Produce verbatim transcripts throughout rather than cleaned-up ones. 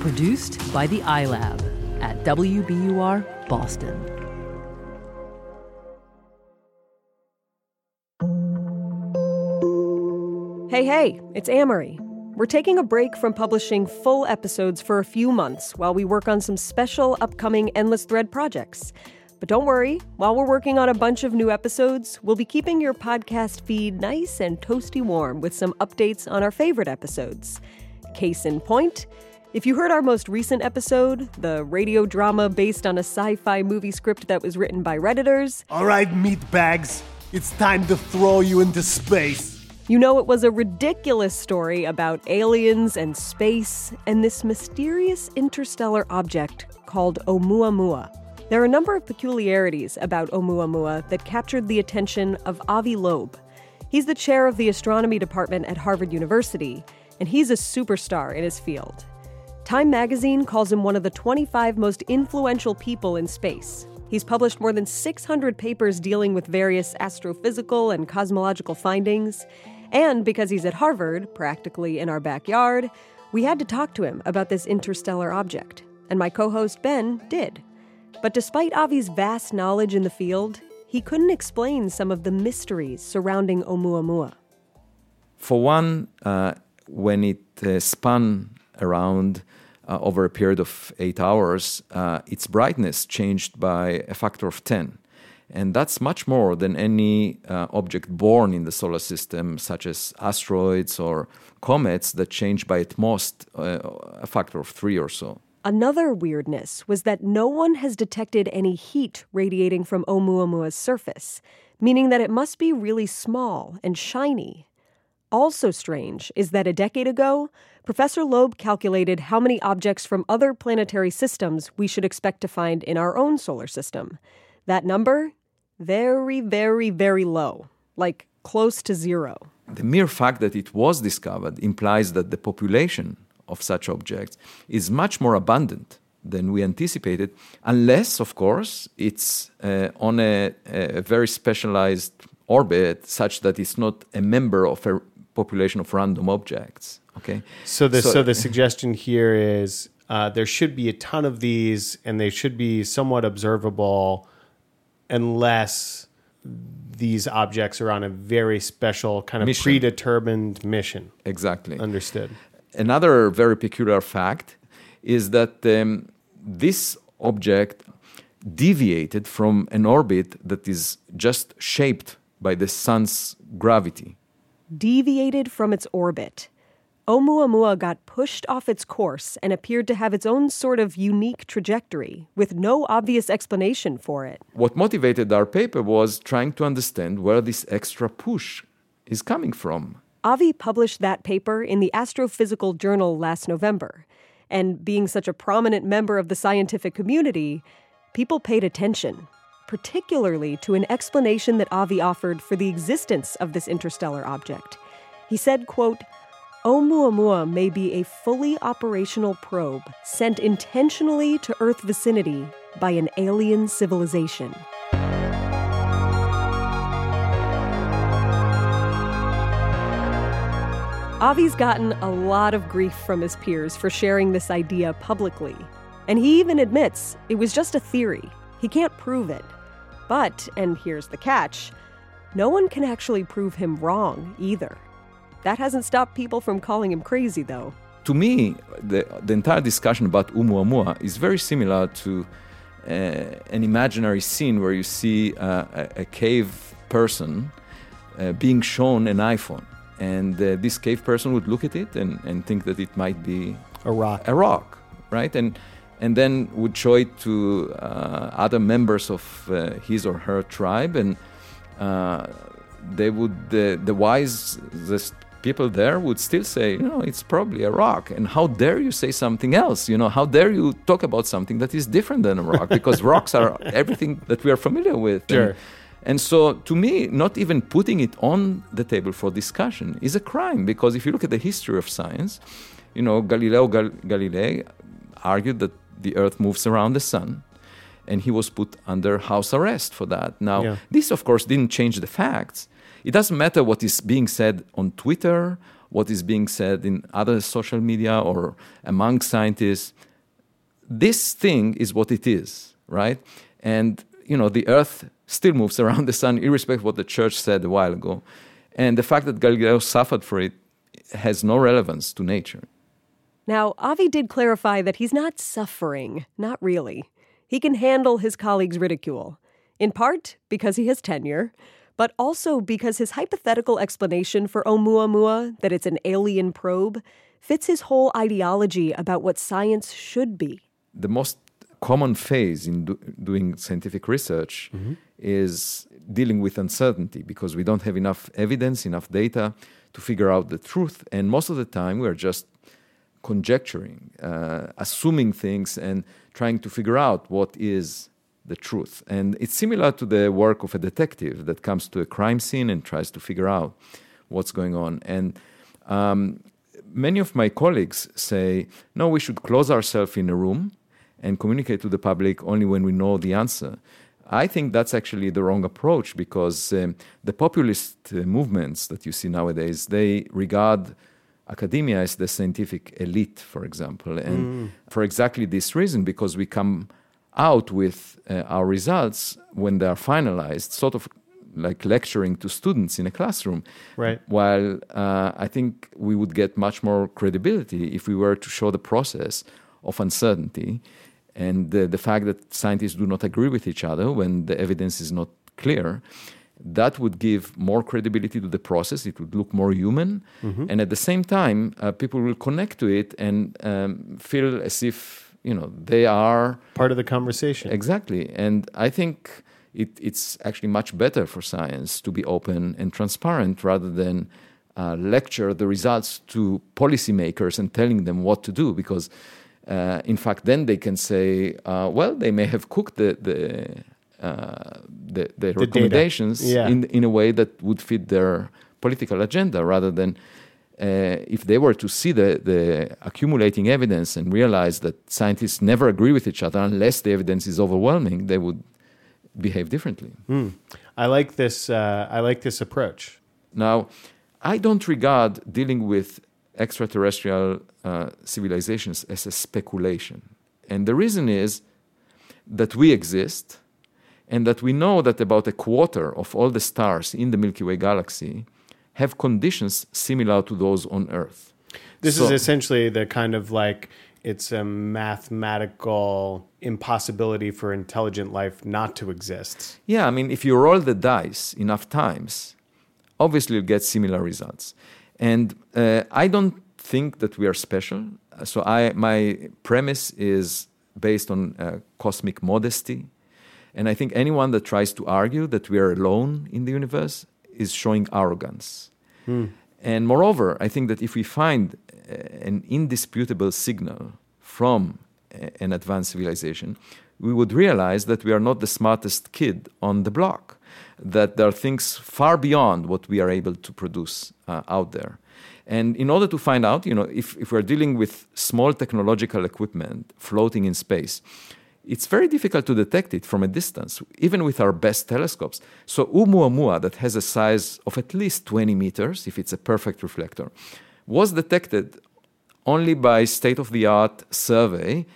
Produced by the iLab at W B U R Boston. Hey, hey, it's Amory. We're taking a break from publishing full episodes for a few months while we work on some special upcoming Endless Thread projects. But don't worry, while we're working on a bunch of new episodes, we'll be keeping your podcast feed nice and toasty warm with some updates on our favorite episodes. Case in point, if you heard our most recent episode, the radio drama based on a sci-fi movie script that was written by Redditors... All right, meatbags, it's time to throw you into space. You know, it was a ridiculous story about aliens and space and this mysterious interstellar object called Oumuamua. There are a number of peculiarities about Oumuamua that captured the attention of Avi Loeb. He's the chair of the astronomy department at Harvard University, and he's a superstar in his field. Time magazine calls him one of the twenty-five most influential people in space. He's published more than six hundred papers dealing with various astrophysical and cosmological findings. And because he's at Harvard, practically in our backyard, we had to talk to him about this interstellar object, and my co-host Ben did. But despite Avi's vast knowledge in the field, he couldn't explain some of the mysteries surrounding Oumuamua. For one, uh, when it uh, spun around uh, over a period of eight hours, uh, its brightness changed by a factor of ten. And that's much more than any uh, object born in the solar system, such as asteroids or comets, that change by at most uh, a factor of three or so. Another weirdness was that no one has detected any heat radiating from Oumuamua's surface, meaning that it must be really small and shiny. Also strange is that a decade ago, Professor Loeb calculated how many objects from other planetary systems we should expect to find in our own solar system. That number? Very, very, very low. Like, close to zero. The mere fact that it was discovered implies that the population of such objects is much more abundant than we anticipated, unless, of course, it's uh, on a, a very specialized orbit such that it's not a member of a population of random objects. Okay. So the, so, so the suggestion here is uh, there should be a ton of these, and they should be somewhat observable unless these objects are on a very special kind of mission. Predetermined mission. Exactly. Understood. Another very peculiar fact is that um, this object deviated from an orbit that is just shaped by the sun's gravity. Deviated from its orbit. Oumuamua got pushed off its course and appeared to have its own sort of unique trajectory, with no obvious explanation for it. What motivated our paper was trying to understand where this extra push is coming from. Avi published that paper in the Astrophysical Journal last November. And being such a prominent member of the scientific community, people paid attention, particularly to an explanation that Avi offered for the existence of this interstellar object. He said, quote, Oumuamua may be a fully operational probe sent intentionally to Earth vicinity by an alien civilization. Avi's gotten a lot of grief from his peers for sharing this idea publicly. And he even admits it was just a theory. He can't prove it. But, and here's the catch, no one can actually prove him wrong either. That hasn't stopped people from calling him crazy, though. To me, the, the entire discussion about Oumuamua is very similar to uh, an imaginary scene where you see uh, a, a cave person uh, being shown an iPhone. And uh, this cave person would look at it and, and think that it might be a rock, a rock, right? And and then would show it to uh, other members of uh, his or her tribe, and uh, they would uh, the wisest people there would still say, no, it's probably a rock. And how dare you say something else? You know, how dare you talk about something that is different than a rock? Because rocks are everything that we are familiar with. Sure. And, And so, to me, not even putting it on the table for discussion is a crime, because if you look at the history of science, you know, Galileo Gal- Galilei argued that the Earth moves around the sun, and he was put under house arrest for that. Now, yeah. This, of course, didn't change the facts. It doesn't matter what is being said on Twitter what is being said in other social media or among scientists. This thing is what it is, right? And, you know, the Earth still moves around the sun, irrespective of what the church said a while ago. And the fact that Galileo suffered for it has no relevance to nature. Now, Avi did clarify that he's not suffering, not really. He can handle his colleagues' ridicule, in part because he has tenure, but also because his hypothetical explanation for Oumuamua, that it's an alien probe, fits his whole ideology about what science should be. The most common phase in do- doing scientific research mm-hmm. is dealing with uncertainty, because we don't have enough evidence, enough data to figure out the truth. And most of the time we are just conjecturing, uh, assuming things and trying to figure out what is the truth. And it's similar to the work of a detective that comes to a crime scene and tries to figure out what's going on. And um, many of my colleagues say, no, we should close ourselves in a room and communicate to the public only when we know the answer. I think that's actually the wrong approach, because um, the populist uh, movements that you see nowadays, they regard academia as the scientific elite, for example. And mm. for exactly this reason, because we come out with uh, our results when they are finalized, sort of like lecturing to students in a classroom. Right. While uh, I think we would get much more credibility if we were to show the process of uncertainty and the, the fact that scientists do not agree with each other when the evidence is not clear. That would give more credibility to the process. It would look more human. Mm-hmm. And at the same time, uh, people will connect to it and um, feel as if, you know, they are part of the conversation. Exactly. And I think it, it's actually much better for science to be open and transparent rather than uh, lecture the results to policymakers and telling them what to do. Because, uh, in fact, then they can say, uh, well, they may have cooked the... the Uh, the, the, the recommendations yeah. in in a way that would fit their political agenda, rather than uh, if they were to see the, the accumulating evidence and realize that scientists never agree with each other unless the evidence is overwhelming, they would behave differently. Mm. I like this. Uh, I like this approach. Now, I don't regard dealing with extraterrestrial uh, civilizations as a speculation, and the reason is that we exist. And that we know that about a quarter of all the stars in the Milky Way galaxy have conditions similar to those on Earth. This so, is essentially the kind of like, it's a mathematical impossibility for intelligent life not to exist. Yeah, I mean, if you roll the dice enough times, obviously you'll get similar results. And uh, I don't think that we are special. So I, my premise is based on uh, cosmic modesty. And I think anyone that tries to argue that we are alone in the universe is showing arrogance. Mm. And moreover, I think that if we find an indisputable signal from an advanced civilization, we would realize that we are not the smartest kid on the block, that there are things far beyond what we are able to produce uh, out there. And in order to find out, you know, if, if we're dealing with small technological equipment floating in space, it's very difficult to detect it from a distance, even with our best telescopes. So Oumuamua, that has a size of at least twenty meters, if it's a perfect reflector, was detected only by state-of-the-art survey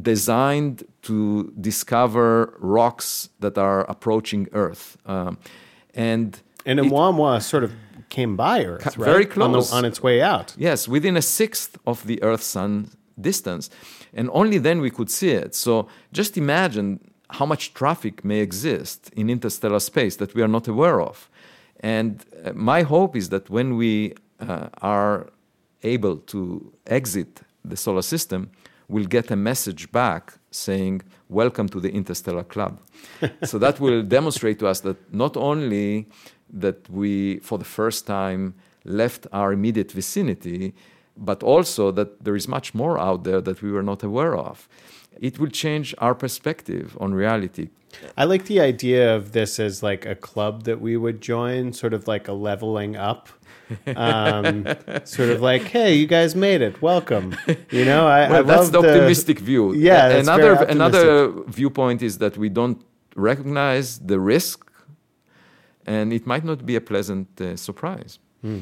designed to discover rocks that are approaching Earth. Um, and and Oumuamua sort of came by Earth, ca- right? Very close. On, the, on its way out. Yes, within a sixth of the Earth-Sun distance, and only then we could see it. So just imagine how much traffic may exist in interstellar space that we are not aware of. And my hope is that when we uh, are able to exit the solar system, we'll get a message back saying, welcome to the Interstellar Club. So that will demonstrate to us that not only that we, for the first time, left our immediate vicinity, but also that there is much more out there that we were not aware of. It will change our perspective on reality. I like the idea of this as like a club that we would join, sort of like a leveling up. Um, sort of like, hey, you guys made it. Welcome. You know, I, well, I that's love the optimistic the, view. Yeah, that's another very optimistic. Another viewpoint is that we don't recognize the risk, and it might not be a pleasant uh, surprise. Hmm.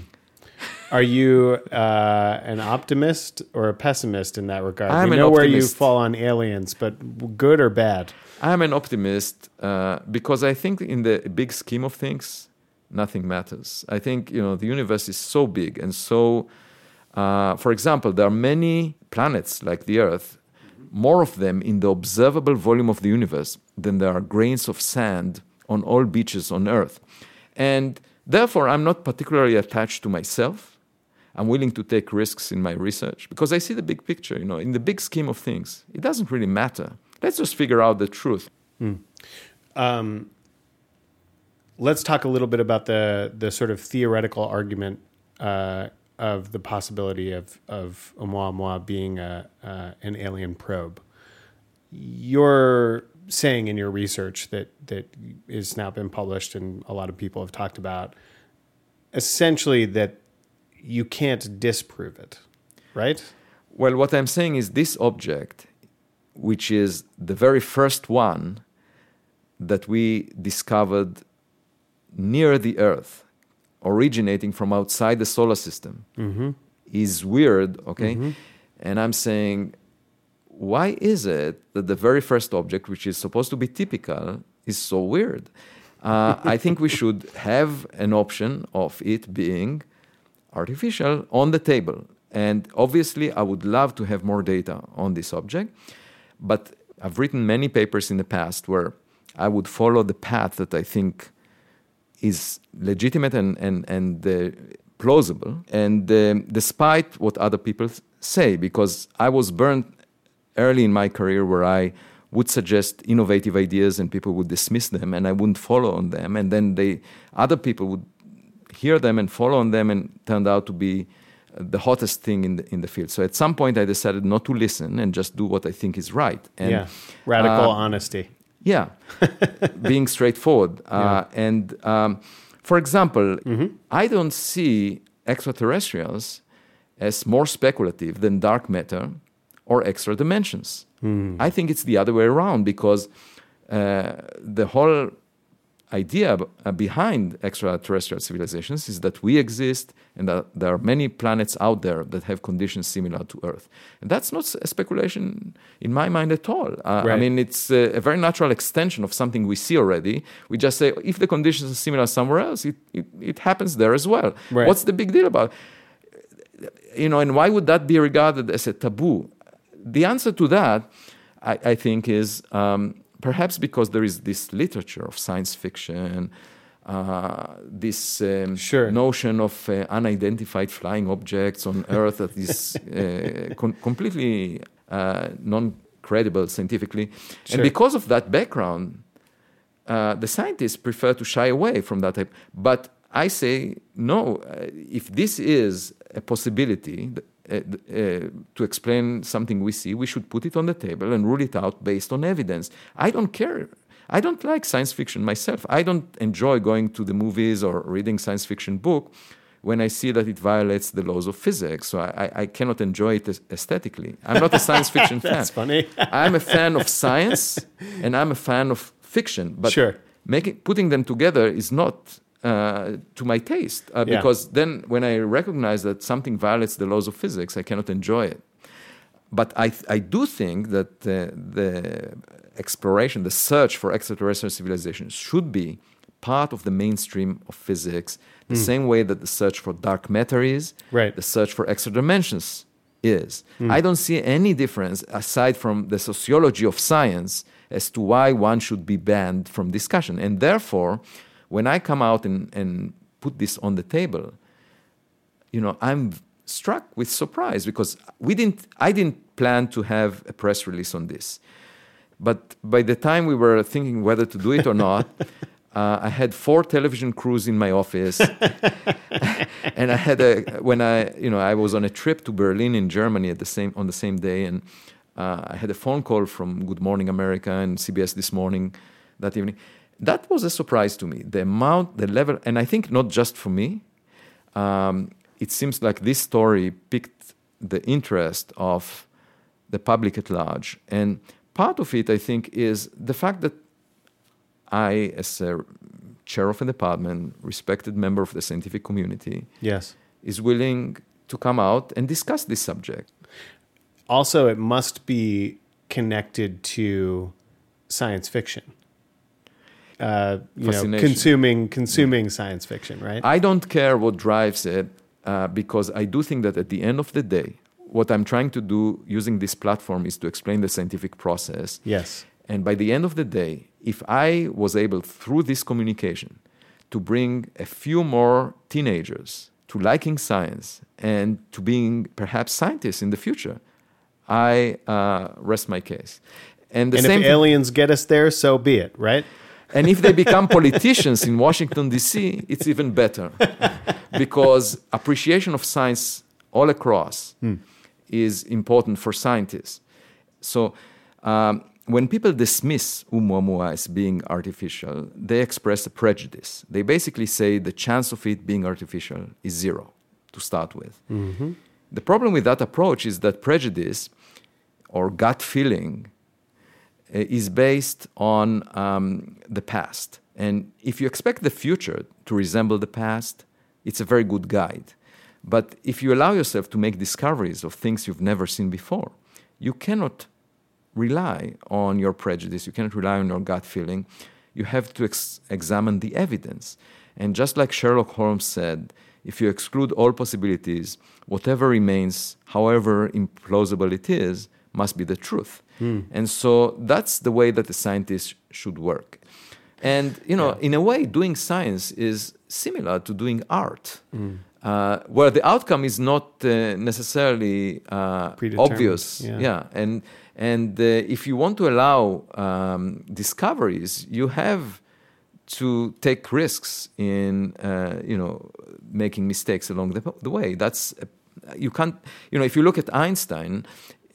Are you uh, an optimist or a pessimist in that regard? I'm we know an optimist. Where you fall on aliens, but good or bad? I'm an optimist uh, because I think in the big scheme of things, nothing matters. I think, you know, the universe is so big and so... Uh, for example, there are many planets like the Earth, more of them in the observable volume of the universe than there are grains of sand on all beaches on Earth. And therefore, I'm not particularly attached to myself. I'm willing to take risks in my research because I see the big picture, you know, in the big scheme of things. It doesn't really matter. Let's just figure out the truth. Mm. Um, let's talk a little bit about the, the sort of theoretical argument uh of the possibility of, of Oumuamua being a, uh, an alien probe. You're saying in your research that that is now been published and a lot of people have talked about, essentially that you can't disprove it, right? Well, what I'm saying is this object, which is the very first one that we discovered near the Earth, originating from outside the solar system, mm-hmm. is weird, okay? Mm-hmm. And I'm saying, why is it that the very first object, which is supposed to be typical, is so weird? Uh, I think we should have an option of it being artificial on the table. And obviously, I would love to have more data on this object, but I've written many papers in the past where I would follow the path that I think is legitimate and, and, and uh, plausible, and um, despite what other people say, because I was burned early in my career where I would suggest innovative ideas and people would dismiss them and I wouldn't follow on them, and then they other people would hear them and follow on them and turned out to be the hottest thing in the, in the field. So at some point I decided not to listen and just do what I think is right. And, yeah, radical uh, honesty. Yeah, being straightforward. Uh, yeah. And um, for example, mm-hmm. I don't see extraterrestrials as more speculative than dark matter or extra dimensions. Mm. I think it's the other way around, because uh, the whole idea b- behind extraterrestrial civilizations is that we exist and that there are many planets out there that have conditions similar to Earth. And that's not a speculation in my mind at all. Uh, right. I mean, it's a, a very natural extension of something we see already. We just say, if the conditions are similar somewhere else, it, it, it happens there as well. Right. What's the big deal about it? You know, and why would that be regarded as a taboo? The answer to that, I, I think, is... Um, Perhaps because there is this literature of science fiction, uh, this um, sure. notion of uh, unidentified flying objects on Earth that is uh, com- completely uh, non-credible scientifically. Sure. And because of that background, uh, the scientists prefer to shy away from that type. But I say, no, uh, if this is a possibility... Th- Uh, uh, to explain something we see, we should put it on the table and rule it out based on evidence. I don't care. I don't like science fiction myself. I don't enjoy going to the movies or reading science fiction book when I see that it violates the laws of physics. So I, I, I cannot enjoy it aesthetically. I'm not a science fiction fan. That's funny. I'm a fan of science and I'm a fan of fiction. But sure. making, putting them together is not... Uh, to my taste, uh, yeah. because then when I recognize that something violates the laws of physics, I cannot enjoy it. But I th- I do think that uh, the exploration, the search for extraterrestrial civilizations should be part of the mainstream of physics, the mm. same way that the search for dark matter is, right. the search for extra dimensions is. Mm. I don't see any difference aside from the sociology of science as to why one should be banned from discussion. And therefore... When I come out and, and put this on the table, you know, I'm struck with surprise because we didn't. I didn't plan to have a press release on this, but by the time we were thinking whether to do it or not, uh, I had four television crews in my office, and I had a when I you know I was on a trip to Berlin in Germany at the same on the same day, and uh, I had a phone call from Good Morning America and C B S This Morning that evening. That was a surprise to me, the amount, the level, and I think not just for me. Um, it seems like this story piqued the interest of the public at large. And part of it, I think, is the fact that I, as a chair of a department, respected member of the scientific community, yes, is willing to come out and discuss this subject. Also, it must be connected to science fiction. Uh, you know, consuming consuming yeah. science fiction, right? I don't care what drives it, uh, because I do think that at the end of the day, what I'm trying to do using this platform is to explain the scientific process. Yes. And by the end of the day, if I was able, through this communication, to bring a few more teenagers to liking science and to being perhaps scientists in the future, I uh, rest my case. And, the and same if aliens th- get us there, so be it, right? And if they become politicians in Washington, D C, it's even better. Because appreciation of science all across mm. is important for scientists. So um, when people dismiss Oumuamua as being artificial, they express a prejudice. They basically say the chance of it being artificial is zero to start with. Mm-hmm. The problem with that approach is that prejudice or gut feeling is based on um, the past. And if you expect the future to resemble the past, it's a very good guide. But if you allow yourself to make discoveries of things you've never seen before, you cannot rely on your prejudice. You cannot rely on your gut feeling. You have to ex- examine the evidence. And just like Sherlock Holmes said, if you exclude all possibilities, whatever remains, however implausible it is, must be the truth. Mm. And so that's the way that the scientist should work. And, you know, yeah. in a way, doing science is similar to doing art, mm. uh, where the outcome is not uh, necessarily uh, obvious. Yeah. yeah. And and uh, if you want to allow um, discoveries, you have to take risks in, uh, you know, making mistakes along the, the way. That's, uh, you can't, you know, if you look at Einstein,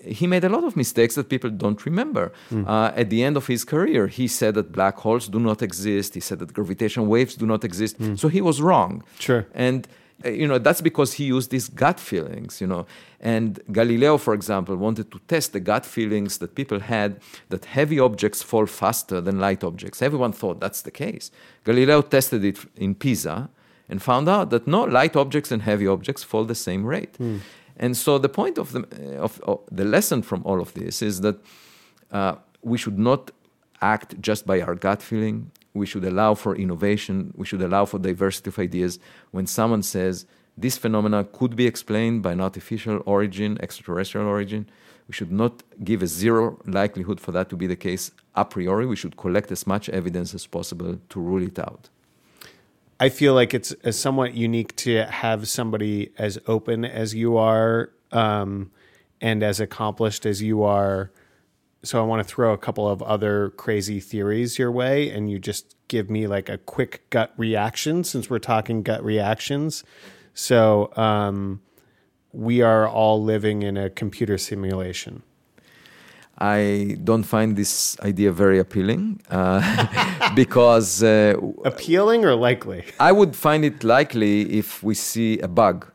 he made a lot of mistakes that people don't remember. Mm. Uh, at the end of his career, he said that black holes do not exist. He said that gravitational waves do not exist. Mm. So he was wrong. Sure. And, uh, you know, that's because he used these gut feelings, you know. And Galileo, for example, wanted to test the gut feelings that people had that heavy objects fall faster than light objects. Everyone thought that's the case. Galileo tested it in Pisa and found out that no, light objects and heavy objects fall the same rate. Mm. And so the point of the of, of the lesson from all of this is that uh, we should not act just by our gut feeling. We should allow for innovation. We should allow for diversity of ideas. When someone says this phenomena could be explained by an artificial origin, extraterrestrial origin, we should not give a zero likelihood for that to be the case a priori. We should collect as much evidence as possible to rule it out. I feel like it's somewhat unique to have somebody as open as you are um, and as accomplished as you are. So I want to throw a couple of other crazy theories your way, and you just give me like a quick gut reaction since we're talking gut reactions. So um, we are all living in a computer simulation. I don't find this idea very appealing uh, because... Uh, appealing or likely? I would find it likely if we see a bug,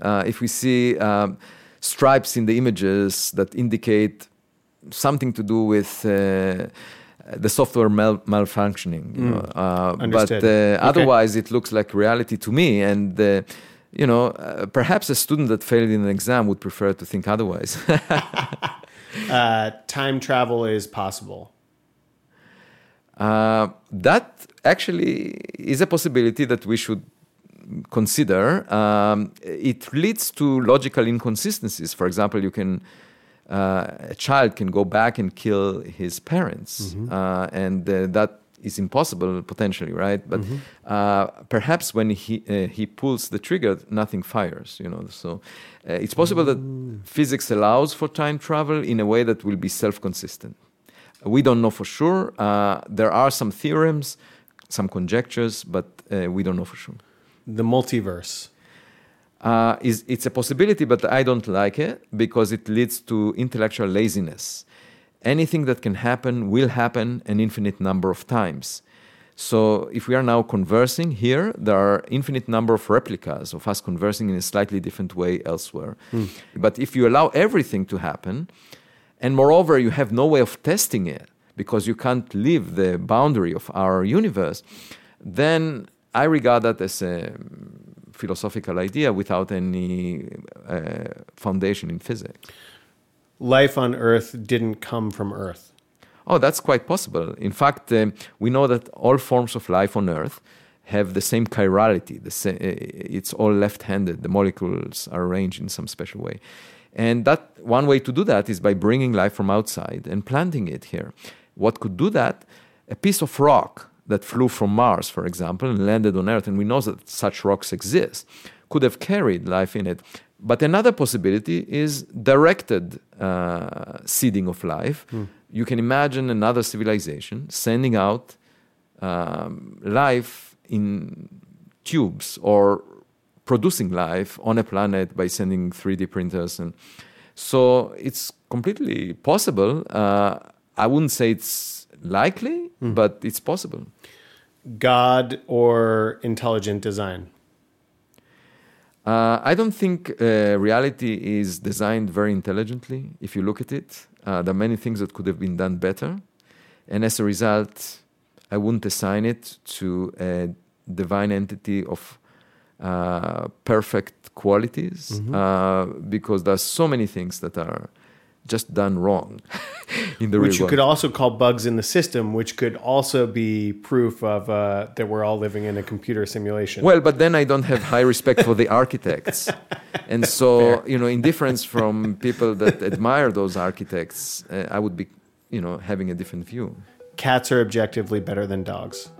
uh, if we see um, stripes in the images that indicate something to do with uh, the software mal- malfunctioning. You mm. know? Uh, Understood. But uh, okay. Otherwise it looks like reality to me, and... Uh, you know, uh, perhaps a student that failed in an exam would prefer to think otherwise. uh, time travel is possible. Uh, that actually is a possibility that we should consider. Um, it leads to logical inconsistencies. For example, you can uh, a child can go back and kill his parents, mm-hmm. uh, and uh, that. Is impossible potentially, right? But mm-hmm. uh, perhaps when he uh, he pulls the trigger, nothing fires. You know, so uh, it's possible mm. that physics allows for time travel in a way that will be self-consistent. We don't know for sure. Uh, there are some theorems, some conjectures, but uh, we don't know for sure. The multiverse uh, is it's a possibility, but I don't like it because it leads to intellectual laziness. Anything that can happen will happen an infinite number of times. So if we are now conversing here, there are infinite number of replicas of us conversing in a slightly different way elsewhere. Mm. But if you allow everything to happen, and moreover, you have no way of testing it because you can't leave the boundary of our universe, then I regard that as a philosophical idea without any uh, foundation in physics. Life on Earth didn't come from Earth. Oh, that's quite possible. In fact, um, we know that all forms of life on Earth have the same chirality. The same, it's all left-handed. The molecules are arranged in some special way. And that one way to do that is by bringing life from outside and planting it here. What could do that? A piece of rock that flew from Mars, for example, and landed on Earth, and we know that such rocks exist, could have carried life in it. But another possibility is directed uh, seeding of life. Mm. You can imagine another civilization sending out um, life in tubes or producing life on a planet by sending three D printers. And so it's completely possible. Uh, I wouldn't say it's likely, mm. but it's possible. God or intelligent design? Uh, I don't think uh, reality is designed very intelligently, if you look at it. Uh, there are many things that could have been done better. And as a result, I wouldn't assign it to a divine entity of uh, perfect qualities, mm-hmm. uh, because there are so many things that are just done wrong in the real world. Which you could also call bugs in the system, which could also be proof of uh, that we're all living in a computer simulation. Well, but then I don't have high respect for the architects. And so, fair. You know, in difference from people that admire those architects, uh, I would be, you know, having a different view. Cats are objectively better than dogs.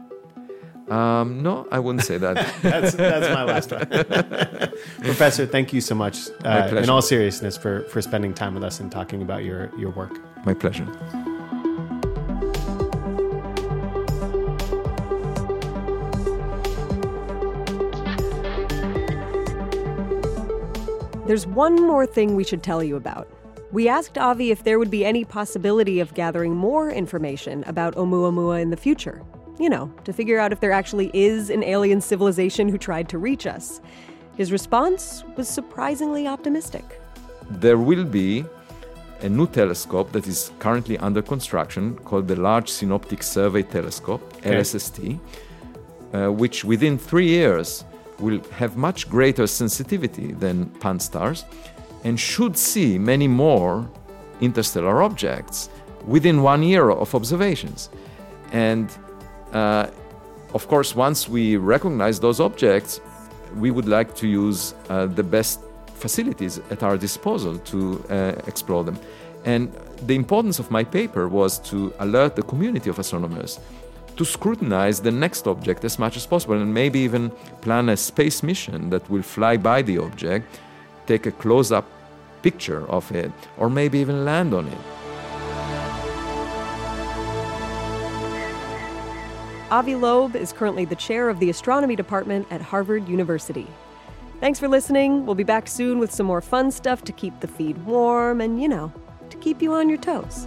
Um, no, I wouldn't say that. that's, that's my last one. Professor, thank you so much, uh, in all seriousness, for, for spending time with us and talking about your, your work. My pleasure. There's one more thing we should tell you about. We asked Avi if there would be any possibility of gathering more information about Oumuamua in the future. You know, to figure out if there actually is an alien civilization who tried to reach us. His response was surprisingly optimistic. There will be a new telescope that is currently under construction called the Large Synoptic Survey Telescope, okay. L S S T, uh, which within three years will have much greater sensitivity than Pan-STARRS and should see many more interstellar objects within one year of observations. And Uh, of course, once we recognize those objects, we would like to use uh, the best facilities at our disposal to uh, explore them. And the importance of my paper was to alert the community of astronomers to scrutinize the next object as much as possible and maybe even plan a space mission that will fly by the object, take a close-up picture of it, or maybe even land on it. Avi Loeb is currently the chair of the astronomy department at Harvard University. Thanks for listening. We'll be back soon with some more fun stuff to keep the feed warm and, you know, to keep you on your toes.